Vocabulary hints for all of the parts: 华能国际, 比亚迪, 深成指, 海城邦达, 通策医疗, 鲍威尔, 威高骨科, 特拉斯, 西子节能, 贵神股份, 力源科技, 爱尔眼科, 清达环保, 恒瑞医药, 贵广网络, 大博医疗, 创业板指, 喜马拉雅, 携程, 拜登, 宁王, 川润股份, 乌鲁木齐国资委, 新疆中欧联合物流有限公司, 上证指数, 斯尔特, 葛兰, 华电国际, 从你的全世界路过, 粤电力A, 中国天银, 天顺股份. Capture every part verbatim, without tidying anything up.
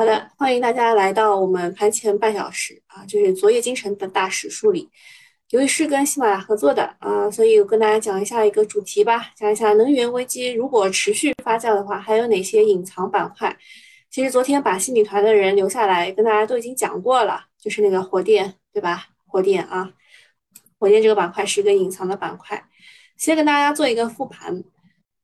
好的，欢迎大家来到我们盘前半小时啊，这是昨夜今晨的大史梳理。由于是跟喜马拉雅合作的啊，所以我跟大家讲一下一个主题吧，讲一下能源危机如果持续发酵的话，还有哪些隐藏板块。其实昨天把新米团的人留下来跟大家都已经讲过了，就是那个火电，对吧？火电啊，火电这个板块是一个隐藏的板块。先跟大家做一个复盘。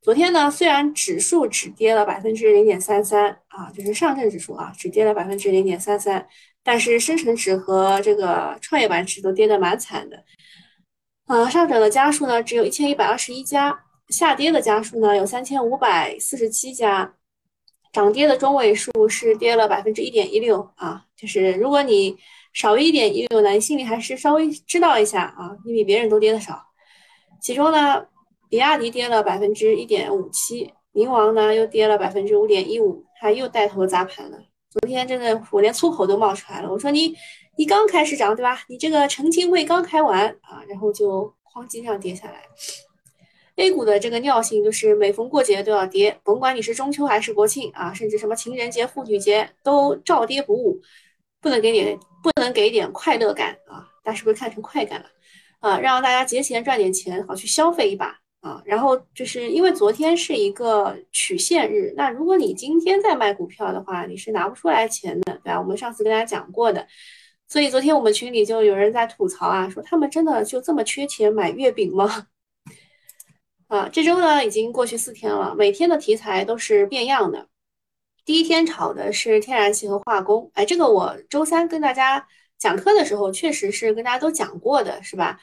昨天呢，虽然指数只跌了 百分之零点三三 啊，就是上证指数啊，只跌了 百分之零点三三， 但是深成指和这个创业板指都跌得蛮惨的。呃，上涨的家数呢只有一千一百二十一家，下跌的家数呢有三千五百四十七家，涨跌的中位数是跌了 百分之一点一六 啊，就是如果你少于 一点一六 呢，你心里还是稍微知道一下啊，你比别人都跌得少。其中呢，比亚迪跌了 百分之一点五七， 宁王呢又跌了 百分之五点一五， 它又带头砸盘了。昨天真的我连粗口都冒出来了，我说你你刚开始涨对吧，你这个澄清会刚开完啊，然后就哐叽这样跌下来。A 股的这个尿性就是每逢过节都要跌，甭管你是中秋还是国庆啊，甚至什么情人节妇女节都照跌不误，不能给你不能给点快乐感啊，但是会看成快感了啊，让大家节前赚点钱好去消费一把。啊，然后就是因为昨天是一个取现日，那如果你今天在卖股票的话，你是拿不出来钱的，对吧？我们上次跟大家讲过的，所以昨天我们群里就有人在吐槽啊，说他们真的就这么缺钱买月饼吗？啊，这周呢已经过去四天了，每天的题材都是变样的。第一天炒的是天然气和化工，哎，这个我周三跟大家讲课的时候确实是跟大家都讲过的，是吧？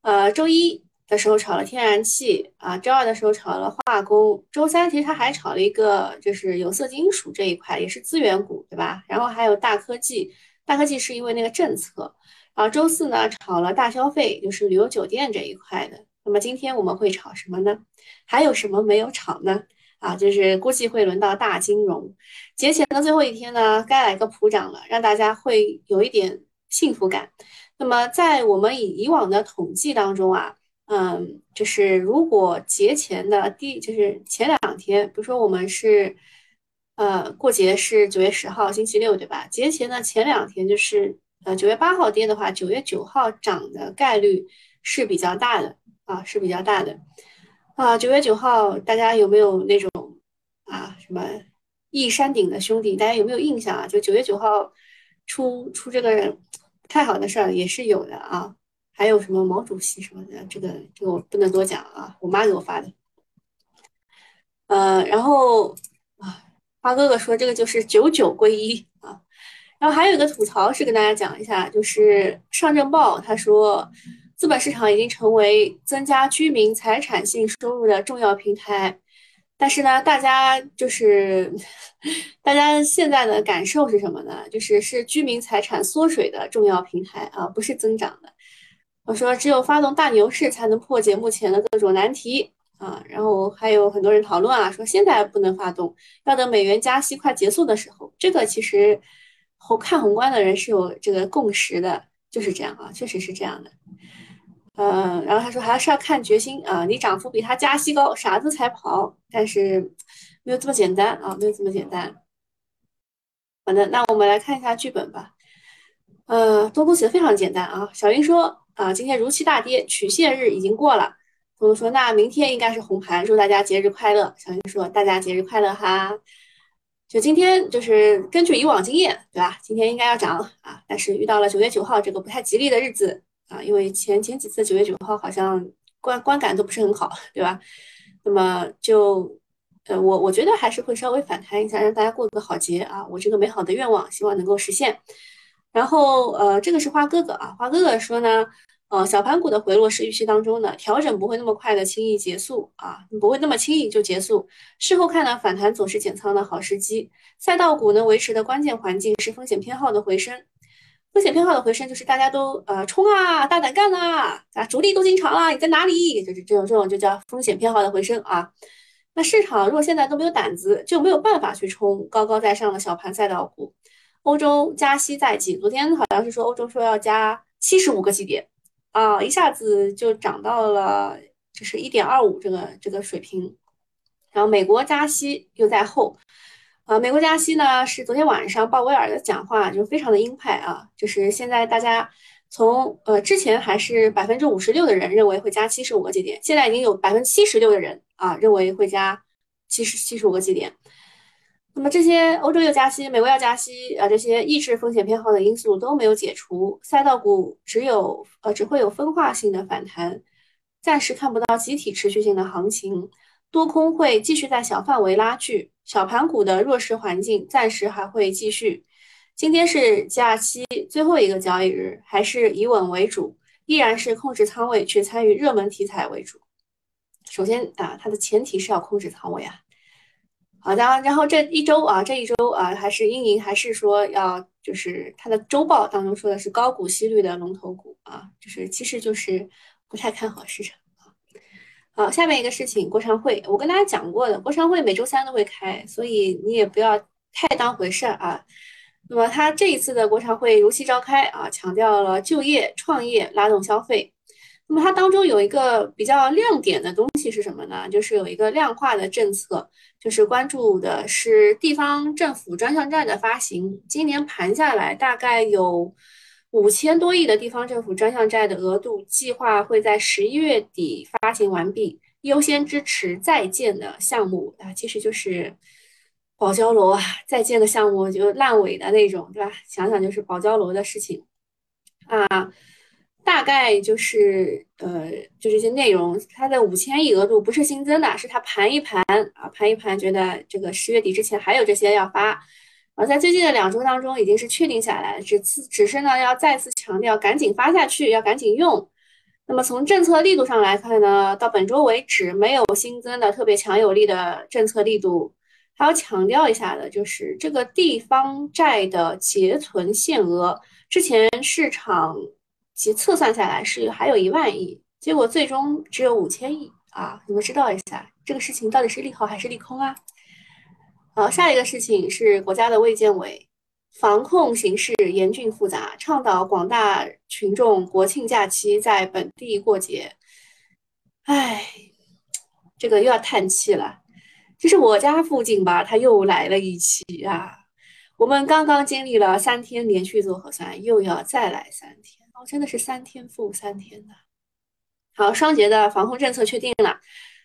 呃，周一的时候炒了天然气啊，周二的时候炒了化工，周三其实他还炒了一个就是有色金属这一块，也是资源股，对吧？然后还有大科技，大科技是因为那个政策啊。周四呢炒了大消费，就是旅游酒店这一块的。那么今天我们会炒什么呢？还有什么没有炒呢？啊，就是估计会轮到大金融。节前的最后一天呢，该来个普涨了，让大家会有一点幸福感。那么在我们以以往的统计当中啊，嗯，就是如果节前的第就是前两天，比如说我们是呃过节是九月十号星期六，对吧？节前的前两天就是呃九月八号跌的话，九月九号涨的概率是比较大的啊，是比较大的啊。九月九号大家有没有那种啊什么一山顶的兄弟，大家有没有印象啊？就九月九号出出这个不太好的事儿也是有的啊。还有什么毛主席什么的，这个这个我不能多讲啊，我妈给我发的。呃，然后啊，花哥哥说这个就是九九归一啊。然后还有一个吐槽是跟大家讲一下，就是上证报他说，资本市场已经成为增加居民财产性收入的重要平台。但是呢，大家就是大家现在的感受是什么呢？就是是居民财产缩水的重要平台啊，不是增长的。我说只有发动大牛市才能破解目前的各种难题啊，然后还有很多人讨论啊，说现在不能发动，要等美元加息快结束的时候。这个其实看宏观的人是有这个共识的，就是这样啊，确实是这样的。呃，然后他说还是要看决心啊，你涨幅比他加息高，傻子才跑，但是没有这么简单啊，没有这么简单。好的，那我们来看一下剧本吧。呃，东东写的非常简单啊，小云说。啊，今天如期大跌，取现日已经过了。彤彤说，那明天应该是红盘，祝大家节日快乐。小云说，大家节日快乐哈。就今天就是根据以往经验，对吧？今天应该要涨啊，但是遇到了九月九号这个不太吉利的日子啊，因为前前几次九月九号好像观观感都不是很好，对吧？那么就呃，我我觉得还是会稍微反弹一下，让大家过个好节啊。我这个美好的愿望希望能够实现。然后呃，这个是花哥哥啊，花哥哥说呢。呃，小盘股的回落是预期当中的，调整不会那么快的轻易结束啊，不会那么轻易就结束。事后看呢，反弹总是减仓的好时机。赛道股呢维持的关键环境是风险偏好的回升，风险偏好的回升就是大家都呃冲啊，大胆干啊，啊主力都进场了，你在哪里？就是这种这种就叫风险偏好的回升啊。那市场如果现在都没有胆子，就没有办法去冲高高在上的小盘赛道股。欧洲加息在即，昨天好像是说欧洲说要加七十五个基点。啊，一下子就涨到了就是 一点二五 这个这个水平，然后美国加息又在后，啊，美国加息呢是昨天晚上鲍威尔的讲话就非常的鹰派啊，就是现在大家从呃之前还是百分之五十六的人认为会加七十五个基点，现在已经有百分之七十六的人啊认为会加七十七十五个基点。那么这些欧洲要加息，美国要加息啊，这些抑制风险偏好的因素都没有解除，赛道股只有呃只会有分化性的反弹，暂时看不到集体持续性的行情，多空会继续在小范围拉锯。小盘股的弱势环境暂时还会继续。今天是假期最后一个交易日，还是以稳为主，依然是控制仓位去参与热门题材为主。首先啊，它的前提是要控制仓位啊。好，然后这一周啊，这一周啊，还是英银还是说要就是它的周报当中说的是高股息率的龙头股啊，就是其实就是不太看好市场。好，下面一个事情，国常会，我跟大家讲过的，国常会每周三都会开，所以你也不要太当回事啊。那么他这一次的国常会如期召开啊，强调了就业、创业拉动消费。那么它当中有一个比较亮点的东西是什么呢？就是有一个量化的政策，就是关注的是地方政府专项债的发行。今年盘下来大概有五千多亿的地方政府专项债的额度计划会在十一月底发行完毕，优先支持在建的项目啊，其实就是保交楼啊，在建的项目就烂尾的那种，对吧？想想就是保交楼的事情啊，大概就是呃，就这些内容。它的五千亿额度不是新增的，是它盘一盘啊，盘一盘，觉得这个十月底之前还有这些要发。而在最近的两周当中已经是确定下来，只只是呢要再次强调赶紧发下去，要赶紧用。那么从政策力度上来看呢，到本周为止没有新增的特别强有力的政策力度。还要强调一下的就是这个地方债的结存限额，之前市场其测算下来是还有一万亿，结果最终只有五千亿啊！你们知道一下这个事情到底是利好还是利空啊？好，下一个事情是国家的卫健委，防控形势严峻复杂，倡导广大群众国庆假期在本地过节。哎，这个又要叹气了。就是我家附近吧，它又来了一期啊。我们刚刚经历了三天连续做核酸，又要再来三天，哦，真的是三天复三天的。好，双节的防控政策确定了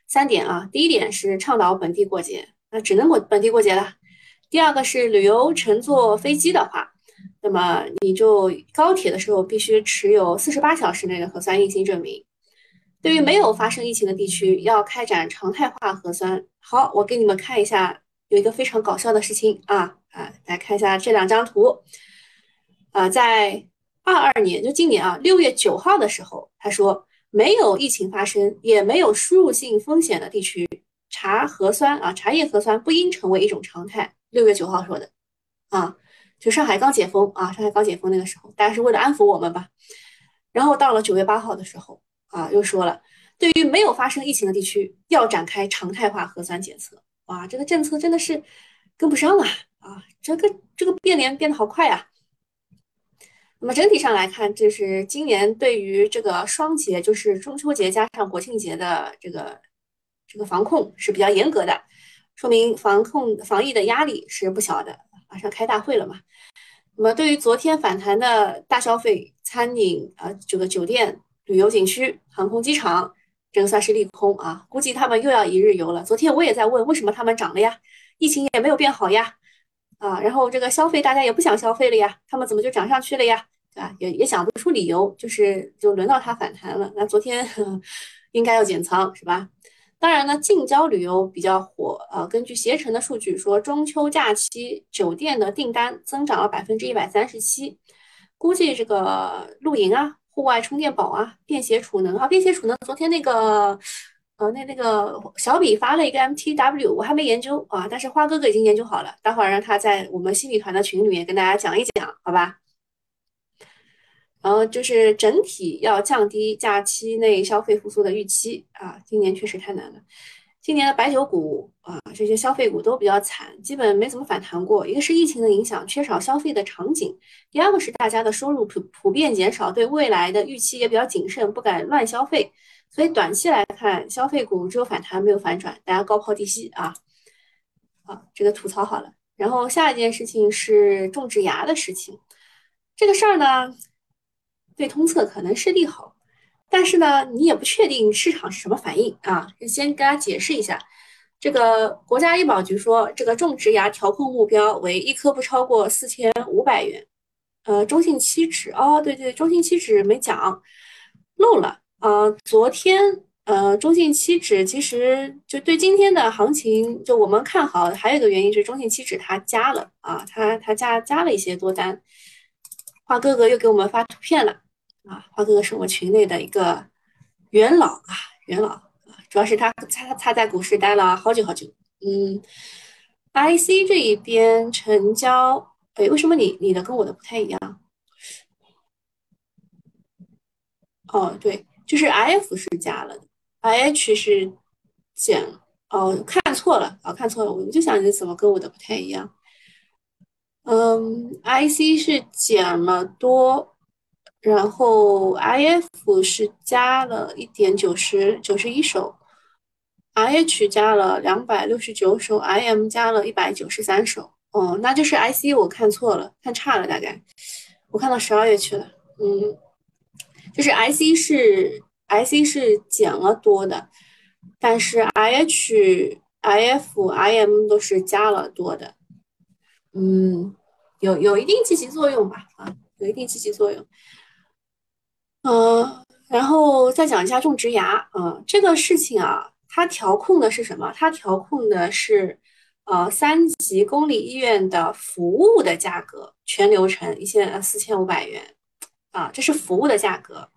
三点啊，第一点是倡导本地过节。那只能本地过节了。第二个是旅游乘坐飞机的话，那么你就高铁的时候必须持有四十八小时内的核酸阴性证明。对于没有发生疫情的地区，要开展常态化核酸。好，我给你们看一下，有一个非常搞笑的事情啊啊，来看一下这两张图啊，在二十二年就今年啊六月九号的时候，他说没有疫情发生，也没有输入性风险的地区。查核酸啊，查验核酸不应成为一种常态。六月九号说的啊，就上海刚解封啊，上海刚解封那个时候，大家是为了安抚我们吧。然后到了九月八号的时候啊，又说了，对于没有发生疫情的地区，要展开常态化核酸检测。哇，这个政策真的是跟不上啊啊，这个这个变脸变得好快啊。那么整体上来看，就是今年对于这个双节，就是中秋节加上国庆节的这个。这个防控是比较严格的，说明防控防疫的压力是不小的。马上开大会了嘛。那么对于昨天反弹的大消费、餐饮啊、这个酒店、旅游景区、航空机场，这个算是利空啊。估计他们又要一日游了。昨天我也在问，为什么他们涨了呀？疫情也没有变好呀。啊，然后这个消费大家也不想消费了呀，他们怎么就涨上去了呀？对吧？也也想不出理由，就是就轮到它反弹了。那昨天呵呵应该要减仓是吧？当然呢，近郊旅游比较火。呃，根据携程的数据说，中秋假期酒店的订单增长了百分之一百三十七。估计这个露营啊、户外充电宝啊、便携储能啊、便携储能，昨天那个呃那那个小比发了一个 M T W， 我还没研究啊，但是花哥哥已经研究好了，待会儿让他在我们心理团的群里面跟大家讲一讲，好吧？然后就是整体要降低假期内消费复苏的预期啊，今年确实太难了。今年的白酒股啊，这些消费股都比较惨，基本没怎么反弹过。一个是疫情的影响，缺少消费的场景；第二个是大家的收入普普遍减少，对未来的预期也比较谨慎，不敢乱消费。所以短期来看，消费股只有反弹没有反转，大家高抛低吸啊。啊，这个吐槽好了。然后下一件事情是种植牙的事情，这个事儿呢，对通策可能是利好，但是呢，你也不确定市场是什么反应啊。先跟大家解释一下，这个国家医保局说，这个种植牙调控目标为一颗不超过四千五百元。呃，中信期指哦，对对，中信期指没讲，漏了。呃，昨天。呃，中信期指其实就对今天的行情，就我们看好，还有一个原因是中信期指它加了啊，它它加加了一些多单。花哥哥又给我们发图片了啊，花哥哥是我们群内的一个元老啊，元老，主要是他他他在股市待了好久好久。嗯 ，I C 这一边成交，哎，为什么你你的跟我的不太一样？哦，对，就是 I F 是加了的。I H 是减哦，看错了啊、哦，看错了，我就想你怎么跟我的不太一样。嗯 ，I C 是减了多，然后 I F 是加了一点九十九十一手 ，I H 加了两百六十九手 ，I M 加了一百九十三手。哦，那就是 I C 我看错了，看差了大概，我看到十二月去了。嗯，就是 IC 是。I C 是减了多的，但是 I H、I F、I M 都是加了多的，嗯，有有一定积极作用吧，啊，有一定积极作用。嗯、呃，然后再讲一下种植牙啊、呃，这个事情啊，它调控的是什么？它调控的是呃三级公立医院的服务的价格，全流程一千四千五百元啊、呃，这是服务的价格。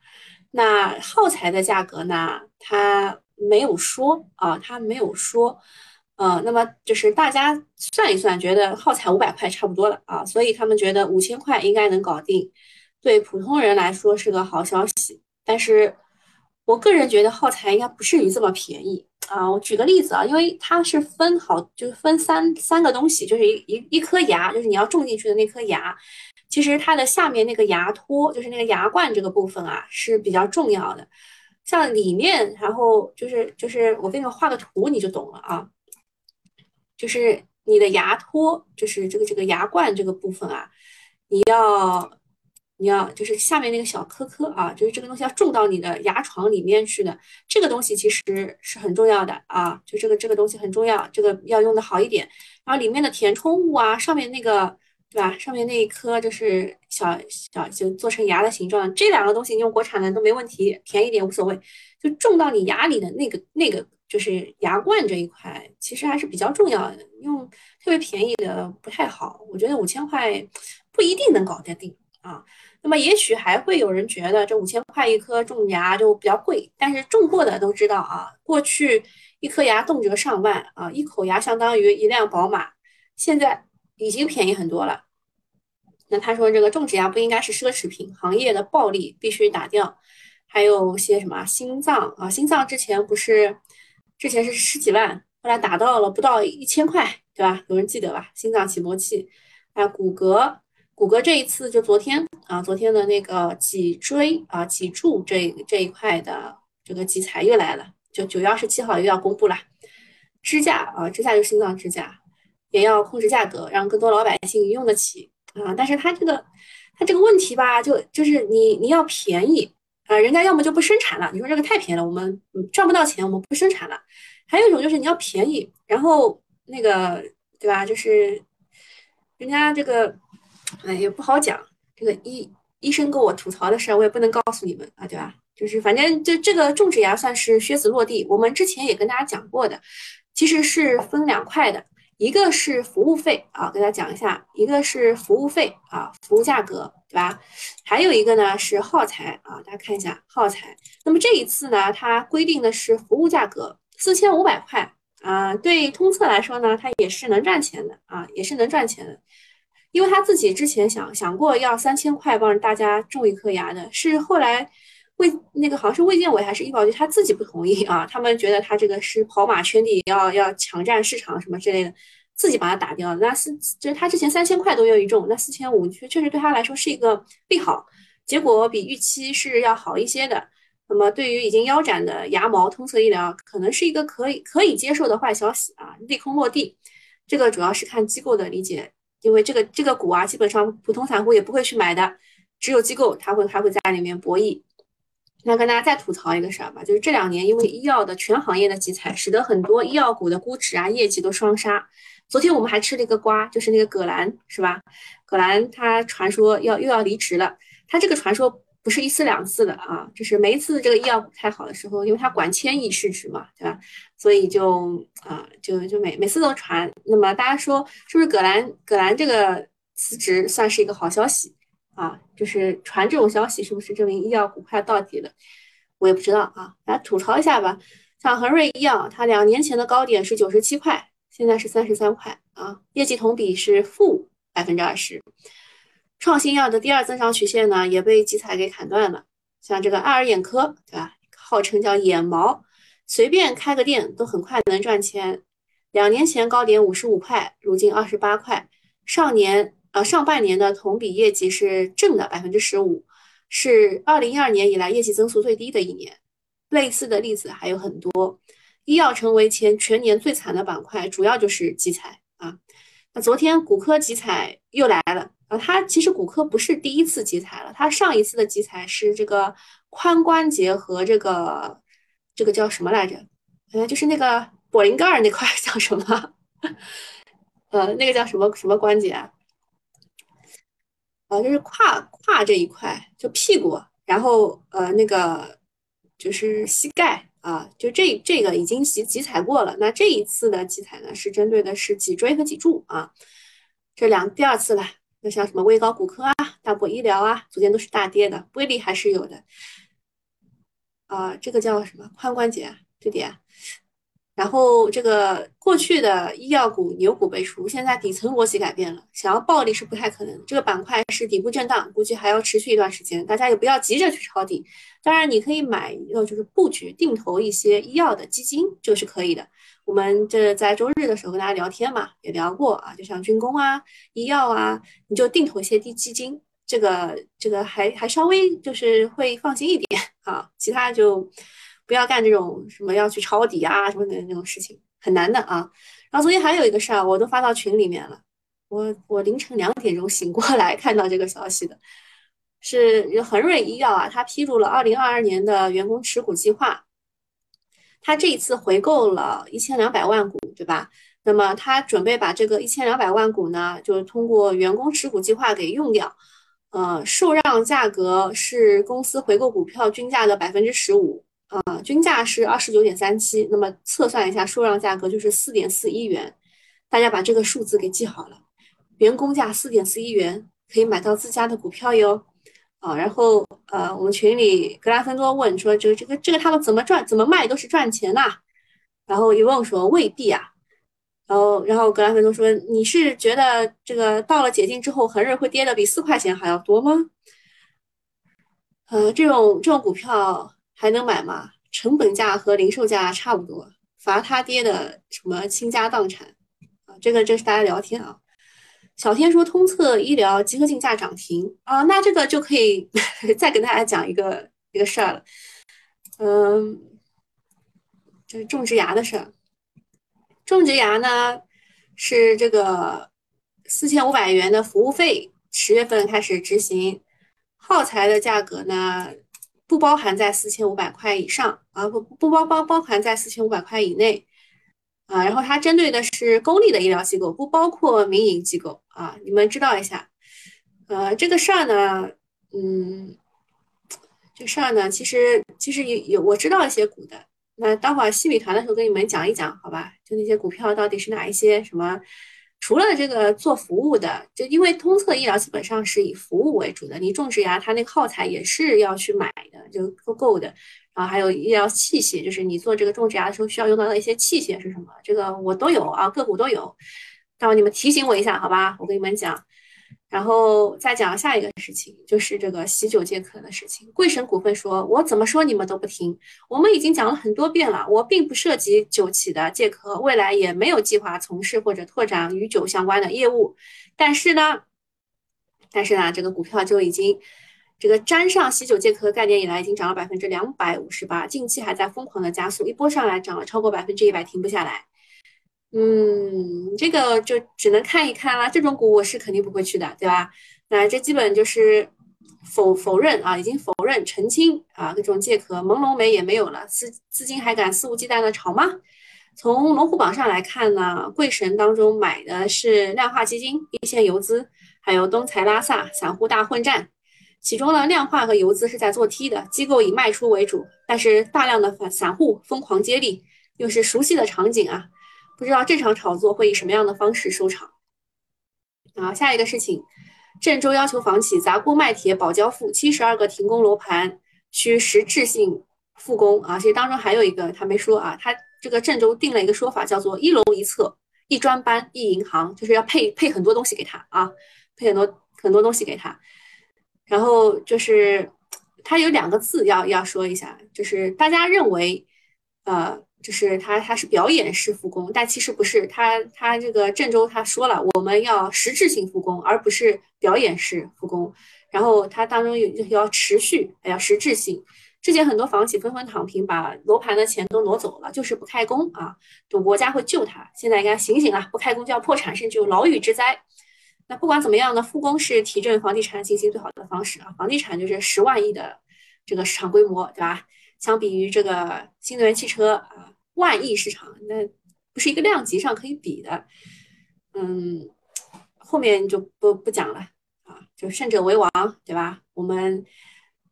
那耗材的价格呢？他没有说啊，他没有说，呃，那么就是大家算一算，觉得耗材五百块差不多了啊，所以他们觉得五千块应该能搞定，对普通人来说是个好消息。但是我个人觉得耗材应该不至于这么便宜啊。我举个例子啊，因为它是分好，就是分三三个东西，就是一一一颗牙，就是你要种进去的那颗牙。其实它的下面那个牙托，就是那个牙冠这个部分啊，是比较重要的。像里面，然后就是就是我给你们画个图，你就懂了啊。就是你的牙托，就是这个这个牙冠这个部分啊，你要你要就是下面那个小颗颗啊，就是这个东西要种到你的牙床里面去的。这个东西其实是很重要的啊，就这个这个东西很重要，这个要用的好一点。然后里面的填充物啊，上面那个。对吧？上面那一颗就是小小就做成牙的形状，这两个东西你用国产的都没问题，便宜点无所谓。就种到你牙里的那个那个就是牙冠这一块，其实还是比较重要的。用特别便宜的不太好，我觉得五千块不一定能搞得定啊。那么也许还会有人觉得这五千块一颗种牙就比较贵，但是种过的都知道啊，过去一颗牙动辄上万啊，一口牙相当于一辆宝马，现在。已经便宜很多了。那他说这个种植牙不应该是奢侈品，行业的暴利必须打掉。还有些什么心脏啊，心脏之前不是之前是十几万，后来打到了不到一千块，对吧？有人记得吧？心脏起搏器啊，骨骼骨骼这一次就昨天啊，昨天的那个脊椎啊脊柱这这一块的这个集采又来了，就九月二十七号又要公布了。支架啊，支架就是心脏支架。也要控制价格，让更多老百姓用得起啊！但是它这个，它这个问题吧，就就是你你要便宜啊，人家要么就不生产了。你说这个太便宜了，我们赚不到钱，我们不生产了。还有一种就是你要便宜，然后那个对吧？就是人家这个，哎也不好讲。这个医医生跟我吐槽的事，我也不能告诉你们啊，对吧？就是反正就这个种植牙算是靴子落地。我们之前也跟大家讲过的，其实是分两块的。一个是服务费啊，跟大家讲一下，一个是服务费啊，服务价格，对吧？还有一个呢是耗材啊，大家看一下耗材。那么这一次呢，它规定的是服务价格四千五百块啊，对通策来说呢，它也是能赚钱的啊，也是能赚钱的，因为他自己之前想想过要三千块帮大家种一颗牙的，是后来卫那个好像是卫健委还是医保局他自己不同意啊，他们觉得他这个是跑马圈地，要要抢占市场什么之类的，自己把它打掉了。那四就是他之前三千块都愿意种，那四千五确实对他来说是一个利好，结果比预期是要好一些的。那么对于已经腰斩的牙毛，通策医疗可能是一个可以可以接受的坏消息啊，利空落地。这个主要是看机构的理解，因为这个这个股啊，基本上普通散户也不会去买的，只有机构他会还会在里面博弈。那跟大家再吐槽一个事儿吧，就是这两年因为医药的全行业的集采，使得很多医药股的估值啊、业绩都双杀。昨天我们还吃了一个瓜，就是那个葛兰，是吧？葛兰他传说要又要离职了，他这个传说不是一次两次的啊，就是每一次这个医药股太好的时候，因为他管千亿市值嘛，对吧？所以就啊、呃，就就每每次都传。那么大家说是不是葛兰葛兰这个辞职算是一个好消息？啊，就是传这种消息，是不是证明医药股快到底了？我也不知道啊，大家吐槽一下吧。像恒瑞医药，它两年前的高点是九十七块，现在是三十三块啊，业绩同比是负百分之二十。创新药的第二增长曲线呢，也被集采给砍断了。像这个爱尔眼科，对吧？号称叫眼毛，随便开个店都很快能赚钱。两年前高点五十五块，如今二十八块，上年。呃，上半年的同比业绩是正的 百分之十五， 是二零一二年以来业绩增速最低的一年。类似的例子还有很多。医药成为前全年最惨的板块，主要就是集采啊。那昨天骨科集采又来了啊，它其实骨科不是第一次集采了，它上一次的集采是这个髋关节和这个这个叫什么来着？哎，就是那个柏林盖那块叫什么？呃，那个叫什么什么关节啊？呃，就是胯胯这一块，就屁股，然后呃那个就是膝盖啊、呃，就这这个已经集集采过了。那这一次的集采呢，是针对的是脊椎和脊柱啊，这两第二次了。那像什么威高骨科啊、大博医疗啊，昨天都是大跌的，威力还是有的。啊、呃，这个叫什么髋关节啊，这点、啊。然后这个过去的医药股牛股背书，现在底层逻辑改变了，想要暴利是不太可能的。这个板块是底部震荡，估计还要持续一段时间，大家也不要急着去抄底。当然你可以买一个就是布局定投一些医药的基金，这个是可以的。我们这在周日的时候跟大家聊天嘛，也聊过啊，就像军工啊、医药啊，你就定投一些低基金，这个这个还还稍微就是会放心一点啊，其他就不要干这种什么要去抄底啊什么的那种事情，很难的啊。然后昨天还有一个事儿，我都发到群里面了。我我凌晨两点钟醒过来看到这个消息的，是恒瑞医药啊，它披露了二零二二年的员工持股计划。它这一次回购了一千两百万股，对吧？那么它准备把这个一千两百万股呢，就是通过员工持股计划给用掉。呃，受让价格是公司回购股票均价的 百分之十五。啊、呃，均价是 二十九点三七， 那么测算一下受让价格就是 四点四一元，大家把这个数字给记好了。员工价 四点四一元可以买到自家的股票哟。啊、呃，然后呃，我们群里格拉芬多问说这个这个这个他们怎么赚怎么卖都是赚钱呐、啊？然后一问说未必啊。然后然后格拉芬多说你是觉得这个到了解禁之后恒瑞会跌的比四块钱还要多吗？呃，这种这种股票。还能买吗？成本价和零售价差不多，罚他爹的什么倾家荡产啊！这个这是大家聊天啊。小天说通策医疗集合竞价涨停啊，那这个就可以再跟大家讲一个一个事儿了。嗯，就是种植牙的事儿。种植牙呢是这个四千五百元的服务费，十月份开始执行，耗材的价格呢？不包含在四千五百块以上啊，不不包包包含在四千五百块以内啊。然后它针对的是公立的医疗机构，不包括民营机构啊。你们知道一下，呃，这个事儿呢，嗯，这事儿呢，其实其实有有我知道一些股的，那待会儿细米团的时候跟你们讲一讲，好吧？就那些股票到底是哪一些什么？除了这个做服务的，就因为通策医疗基本上是以服务为主的，你种植牙它那个耗材也是要去买的，就够够的。然后还有医疗器械，就是你做这个种植牙的时候需要用到的一些器械是什么，这个我都有啊，个股都有。待会你们提醒我一下，好吧？我跟你们讲。然后再讲下一个事情，就是这个洗酒解渴的事情。贵神股份说，我怎么说你们都不听，我们已经讲了很多遍了，我并不涉及酒企的解渴，未来也没有计划从事或者拓展与酒相关的业务。但是呢，但是呢，这个股票就已经这个沾上洗酒解渴概念以来，已经涨了 百分之两百五十八，近期还在疯狂的加速，一波上来涨了超过 百分之一百，停不下来。嗯，这个就只能看一看啦。这种股我是肯定不会去的，对吧？那这基本就是否否认啊，已经否认、澄清啊，各种借壳，朦胧煤也没有了，资资金还敢肆无忌惮的炒吗？从龙虎榜上来看呢，贵神当中买的是量化基金、一线游资，还有东财拉萨、散户大混战。其中呢，量化和游资是在做 T 的，机构以卖出为主，但是大量的散散户疯狂接力，又是熟悉的场景啊。不知道这场炒作会以什么样的方式收场。啊，下一个事情，郑州要求房企砸锅卖铁保交付，七十二个停工楼盘需实质性复工啊。其实当中还有一个他没说啊，他这个郑州定了一个说法，叫做一楼一策、一专班、一银行，就是要配配很多东西给他啊，配很多很多东西给他。然后就是他有两个字要要说一下，就是大家认为，呃。就是他，他是表演式复工，但其实不是。他他这个郑州他说了，我们要实质性复工，而不是表演式复工。然后他当中有要持续，还要实质性。之前很多房企纷纷躺平，把楼盘的钱都挪走了，就是不开工啊。就国家会救他，现在应该醒醒了，不开工就要破产，甚至有牢狱之灾。那不管怎么样呢，复工是提振房地产信心最好的方式啊。房地产就是十万亿的这个市场规模，对吧？相比于这个新能源汽车啊，万亿市场那不是一个量级上可以比的。嗯，后面就不不讲了啊，就胜者为王，对吧？我们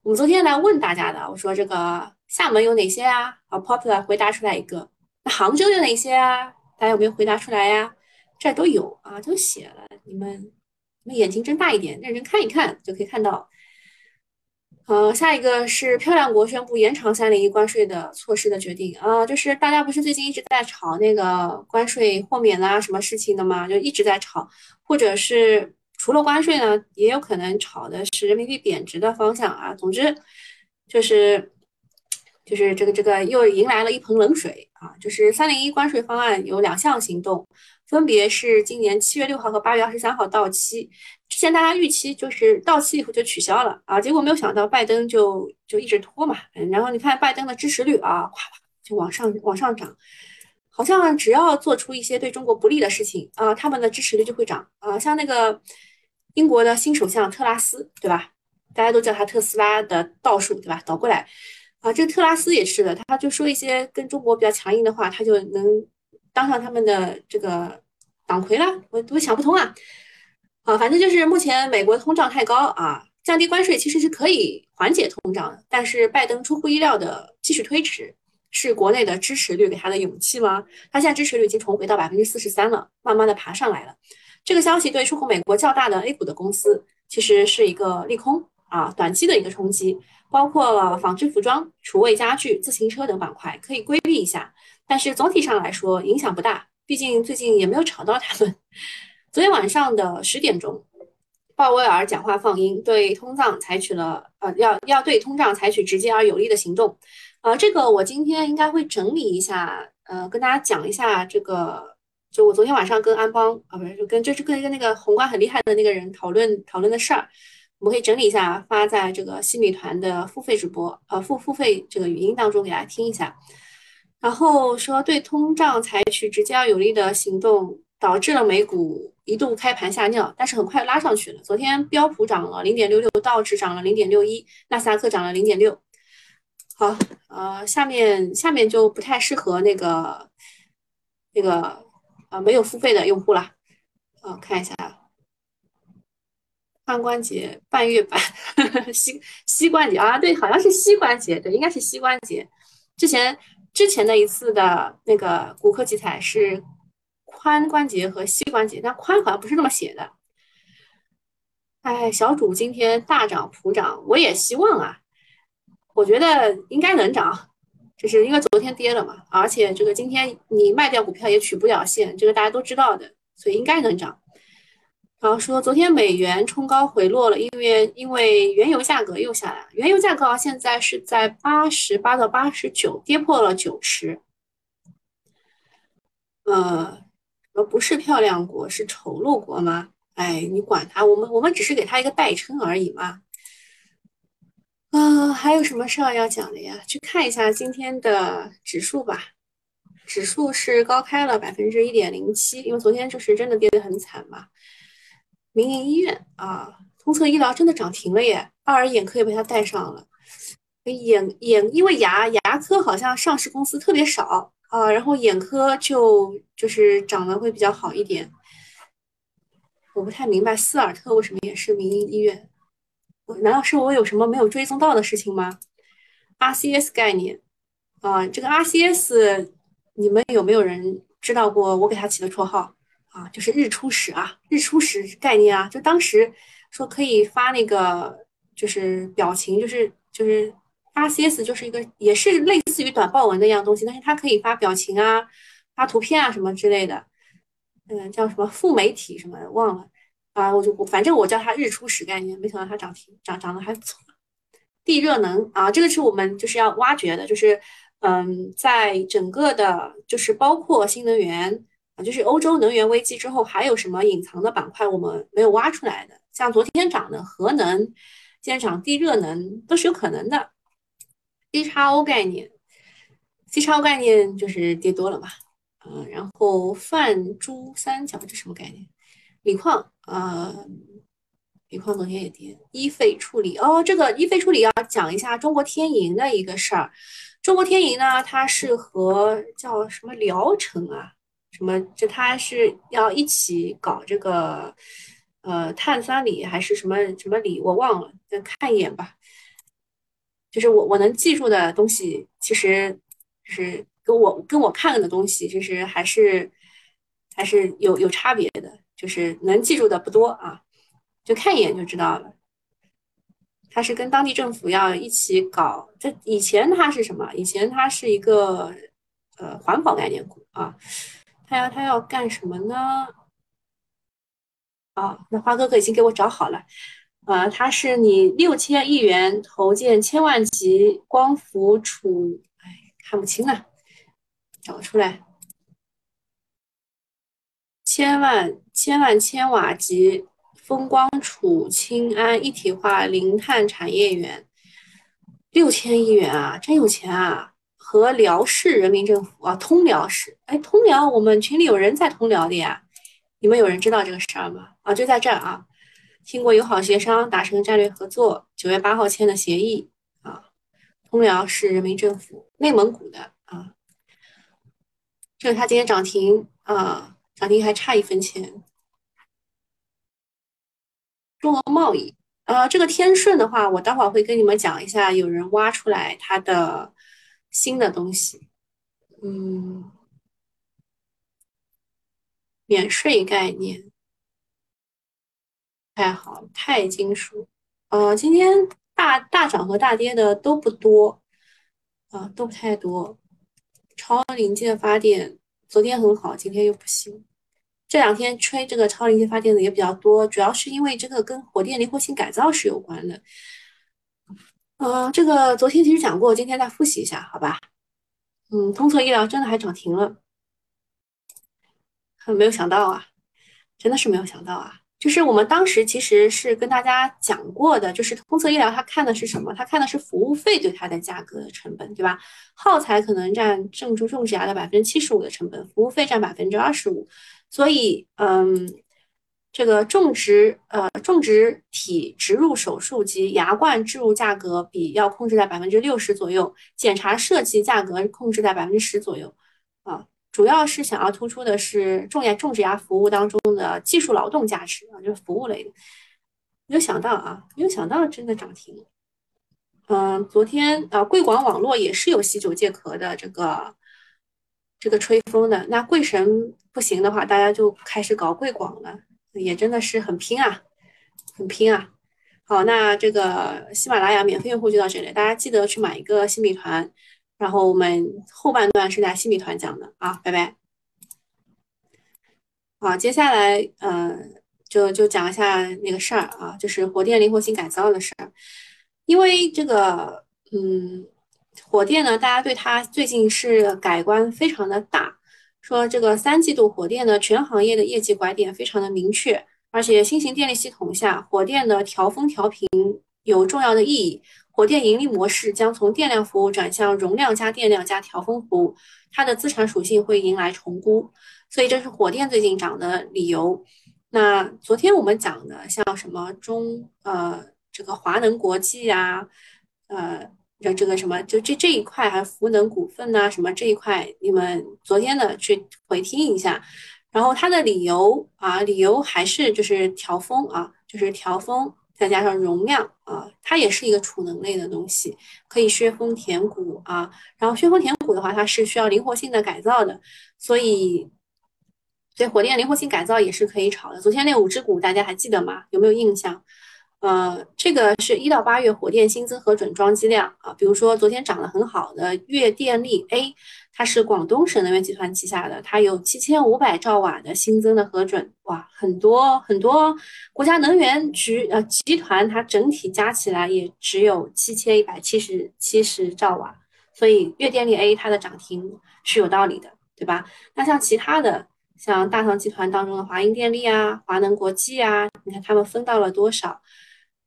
我们昨天来问大家的，我说这个厦门有哪些啊？啊 ，Popular 回答出来一个，那杭州有哪些啊？大家有没有回答出来呀、啊？这都有啊，都写了，你们你们眼睛睁大一点，认真看一看就可以看到。呃，下一个是漂亮国宣布延长三零一关税的措施的决定啊、呃，就是大家不是最近一直在炒那个关税豁免啦、啊、什么事情的吗？就一直在炒，或者是除了关税呢，也有可能炒的是人民币贬值的方向啊。总之，就是就是这个这个又迎来了一盆冷水啊。就是三零一关税方案有两项行动，分别是今年七月六号和八月二十三号到期。之前大家预期就是到期以后就取消了啊，结果没有想到拜登就就一直拖嘛，然后你看拜登的支持率啊，哗哗就往上往上涨，好像只要做出一些对中国不利的事情啊，他们的支持率就会涨啊，像那个英国的新首相特拉斯，对吧？大家都叫他特斯拉的倒数，对吧？倒过来啊，这个特拉斯也是的，他就说一些跟中国比较强硬的话，他就能当上他们的这个党魁了，我我想不通啊。啊，反正就是目前美国通胀太高啊，降低关税其实是可以缓解通胀的，但是拜登出乎意料的继续推迟，是国内的支持率给他的勇气吗？他现在支持率已经重回到 百分之四十三 了，慢慢的爬上来了。这个消息对出口美国较大的 A 股的公司其实是一个利空啊，短期的一个冲击，包括了纺织服装、厨卫家具、自行车等板块可以规避一下，但是总体上来说影响不大，毕竟最近也没有炒到他们。昨天晚上的十点钟，鲍威尔讲话放音，对通胀采取了呃，要要对通胀采取直接而有力的行动。啊、呃，这个我今天应该会整理一下，呃，跟大家讲一下这个。就我昨天晚上跟安邦啊，不是，就跟就是跟一个那个宏观很厉害的那个人讨论讨论的事儿，我们可以整理一下，发在这个西米团的付费直播，呃，付付费这个语音当中给大家听一下。然后说对通胀采取直接而有力的行动，导致了美股一度开盘下尿，但是很快拉上去了。昨天标普涨了 零点六六， 道指涨了 零点六一， 纳斯达克涨了 零点六。 好，呃，下面下面就不太适合那个那个呃没有付费的用户了。呃，看一下髋关节半月板膝膝关节啊，对，好像是膝关节，对，应该是膝关节。之前之前的一次的那个骨科集采是髋关节和膝关节，但髋好像不是那么写的。哎，小主今天大涨普涨，我也希望啊，我觉得应该能涨，就是因为昨天跌了嘛，而且这个今天你卖掉股票也取不了现，这个大家都知道的，所以应该能涨。然后说昨天美元冲高回落了，因为因为原油价格又下来，原油价格现在是在八十八到八十九，跌破了九十。呃。不是漂亮国，是丑陋国吗？哎，你管他，我们我们只是给他一个代称而已嘛。啊、呃，还有什么事儿要讲的呀？去看一下今天的指数吧。指数是高开了 百分之一点零七， 因为昨天就是真的跌得很惨嘛。民营医院啊，通策医疗真的涨停了耶，爱尔眼科也被它带上了。眼眼因为牙牙科好像上市公司特别少啊，然后眼科就就是涨得会比较好一点。我不太明白斯尔特为什么也是民营医院，难道是我有什么没有追踪到的事情吗？ R C S 概念啊，这个 R C S 你们有没有人知道过？我给它起的绰号啊，就是日出时啊，日出时概念啊，就当时说可以发那个就是表情，就是就是 R C S 就是一个也是类似于短报文的一样东西，但是它可以发表情啊、发图片啊什么之类的。嗯，叫什么副媒体什么的忘了啊，我就我反正我叫它日出时概念，没想到它涨停，涨涨得还不错。地热能啊，这个是我们就是要挖掘的，就是嗯，在整个的，就是包括新能源啊，就是欧洲能源危机之后，还有什么隐藏的板块我们没有挖出来的？像昨天涨的核能，今天涨地热能都是有可能的。C X O 概念 ，C X O 概念就是跌多了嘛。嗯，然后泛珠三角这什么概念？锂矿啊、呃，锂矿昨天也跌。医废处理哦，这个医废处理要讲一下中国天银的一个事儿。中国天银呢，它是和叫什么聊城啊，什么这它是要一起搞这个呃碳酸锂还是什么什么锂，我忘了，看一眼吧。就是我我能记住的东西，其实就是。跟我跟我看的东西，就是还是还是有有差别的，就是能记住的不多啊，就看一眼就知道了。它是跟当地政府要一起搞，这以前它是什么？以前它是一个呃环保概念股啊，它要它要干什么呢？啊，那花哥哥已经给我找好了。啊，它是你六千亿元投建千万级光伏储，哎，看不清啊。找出来，千万千万千瓦级风光储氢氨一体化零碳产业园，六千亿元啊，真有钱啊！和辽市人民政府啊，通辽市，哎，通辽，我们群里有人在通辽的呀，你们有人知道这个事儿吗？啊，就在这儿啊，经过友好协商达成战略合作，九月八号签的协议啊，通辽市人民政府，内蒙古的啊。这它今天涨停啊，涨停还差一分钱。中俄贸易，呃，这个天顺的话，我待会儿会跟你们讲一下，有人挖出来它的新的东西。嗯，免税概念，太好，钛金属，呃，今天大大涨和大跌的都不多，啊、呃，都不太多。超临界发电昨天很好，今天又不行。这两天吹这个超临界发电的也比较多，主要是因为这个跟火电灵活性改造是有关的。呃，这个昨天其实讲过，今天再复习一下，好吧？嗯，通策医疗真的还涨停了，没有想到啊，真的是没有想到啊。就是我们当时其实是跟大家讲过的，就是通策医疗它看的是什么？它看的是服务费对它的价格的成本，对吧？耗材可能占正株种植牙的 百分之七十五 的成本，服务费占 百分之二十五。所以，嗯，这个种植呃种植体植入手术及牙冠置入价格比要控制在 百分之六十 左右，检查设计价格控制在 百分之十 左右啊。主要是想要突出的是种牙种植牙服务当中的技术劳动价值啊，就是服务类的。没有想到啊，没有想到真的涨停。嗯、呃，昨天啊，贵广网络也是有洗九借壳的这个这个吹风的。那贵神不行的话，大家就开始搞贵广了，也真的是很拼啊，很拼啊。好，那这个喜马拉雅免费用户就到这里，大家记得去买一个新米团。然后我们后半段是在新米团讲的啊，拜拜。好，接下来呃就就讲一下那个事儿啊，就是火电灵活性改造的事儿。因为这个嗯，火电呢，大家对它最近是改观非常的大，说这个三季度火电呢全行业的业绩拐点非常的明确，而且新型电力系统下火电的调峰调频有重要的意义。火电盈利模式将从电量服务转向容量加电量加调峰服务，它的资产属性会迎来重估，所以这是火电最近涨的理由。那昨天我们讲的像什么中呃这个华能国际啊，呃这个什么就这这一块，还有福能股份啊什么这一块，你们昨天的去回听一下。然后它的理由啊，理由还是就是调峰啊，就是调峰再加上容量啊，它也是一个储能类的东西，可以削峰填谷啊。然后削峰填谷的话，它是需要灵活性的改造的，所以对火电灵活性改造也是可以炒的。昨天那五只股大家还记得吗？有没有印象？呃，这个是一到八月火电新增核准装机量啊，比如说昨天涨得很好的粤电力 A， 它是广东省能源集团旗下的，它有七千五百兆瓦的新增的核准，哇，很多很多国家能源局呃集团它整体加起来也只有七千一百七十七十兆瓦，所以粤电力 A 它的涨停是有道理的，对吧？那像其他的，像大唐集团当中的华英电力啊、华能国际啊，你看他们分到了多少？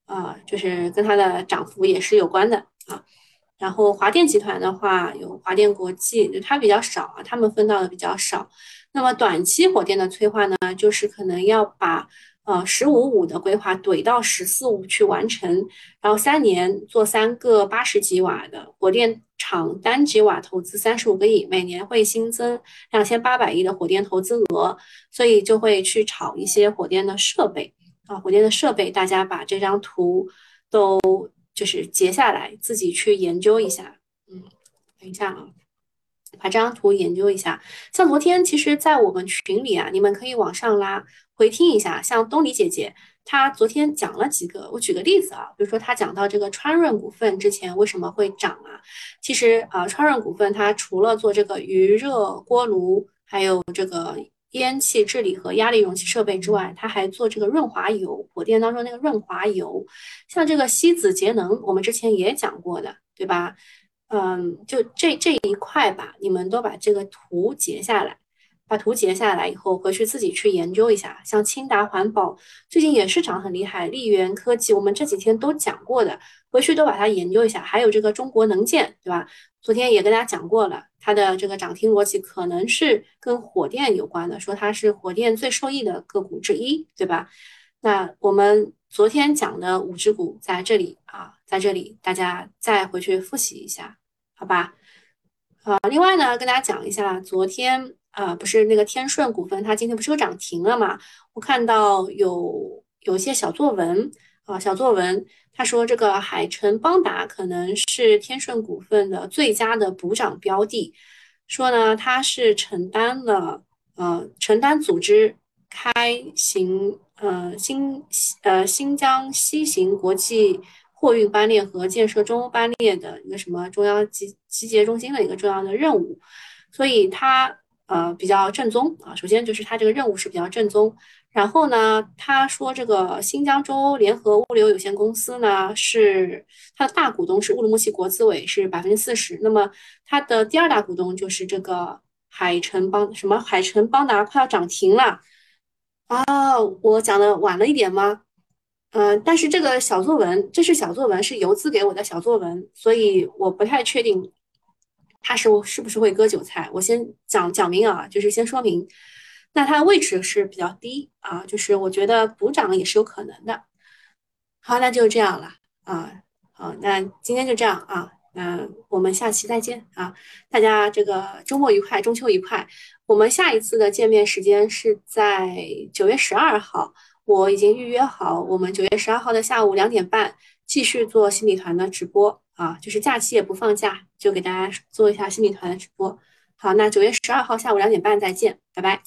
啊、呃，就是跟它的涨幅也是有关的啊。然后华电集团的话，有华电国际，就它比较少啊，他们分到的比较少。那么短期火电的催化呢，就是可能要把呃十五五的规划怼到十四五去完成，然后三年做三个八十几瓦的火电厂，单吉瓦投资三十五个亿，每年会新增两千八百亿的火电投资额，所以就会去炒一些火电的设备。啊，火电的设备，大家把这张图都就是截下来，自己去研究一下。嗯，等一下啊，把这张图研究一下。像昨天，其实，在我们群里啊，你们可以往上拉回听一下。像东黎姐姐，她昨天讲了几个，我举个例子啊，比如说她讲到这个川润股份之前为什么会涨啊？其实啊，川润股份它除了做这个余热锅炉，还有这个烟气治理和压力容器设备之外，它还做这个润滑油，火电当中那个润滑油，像这个西子节能，我们之前也讲过的，对吧？嗯，就这这一块吧，你们都把这个图截下来，把图截下来以后，回去自己去研究一下。像清达环保最近也是涨很厉害，力源科技我们这几天都讲过的，回去都把它研究一下。还有这个中国能建，对吧？昨天也跟大家讲过了，它的这个涨停逻辑可能是跟火电有关的，说它是火电最受益的个股之一，对吧？那我们昨天讲的五只股在这里啊，在这里大家再回去复习一下，好吧？啊，另外呢，跟大家讲一下，昨天啊，不是那个天顺股份，它今天不是有涨停了嘛？我看到有有一些小作文。啊，小作文他说这个海城邦达可能是天顺股份的最佳的补涨标的，说呢它是承担了呃承担组织开行呃新呃新疆西行国际货运班列和建设中欧班列的一个什么中央集集结中心的一个重要的任务，所以它呃比较正宗啊。首先就是它这个任务是比较正宗。然后呢，他说这个新疆中欧联合物流有限公司呢，是它的大股东是乌鲁木齐国资委，是百分之四十。那么它的第二大股东就是这个海城邦什么海城邦达，快要涨停了啊！我讲的晚了一点吗？嗯、呃，但是这个小作文，这是小作文，是游资给我的小作文，所以我不太确定他是是不是会割韭菜。我先讲讲明啊，就是先说明。那它的位置是比较低啊，就是我觉得补涨也是有可能的。好，那就这样了啊，好，那今天就这样啊，嗯，我们下期再见啊，大家这个周末愉快，中秋愉快。我们下一次的见面时间是在九月十二号，我已经预约好，我们九月十二号的下午两点半继续做心理团的直播啊，就是假期也不放假，就给大家做一下心理团的直播。好，那九月十二号下午两点半再见，拜拜。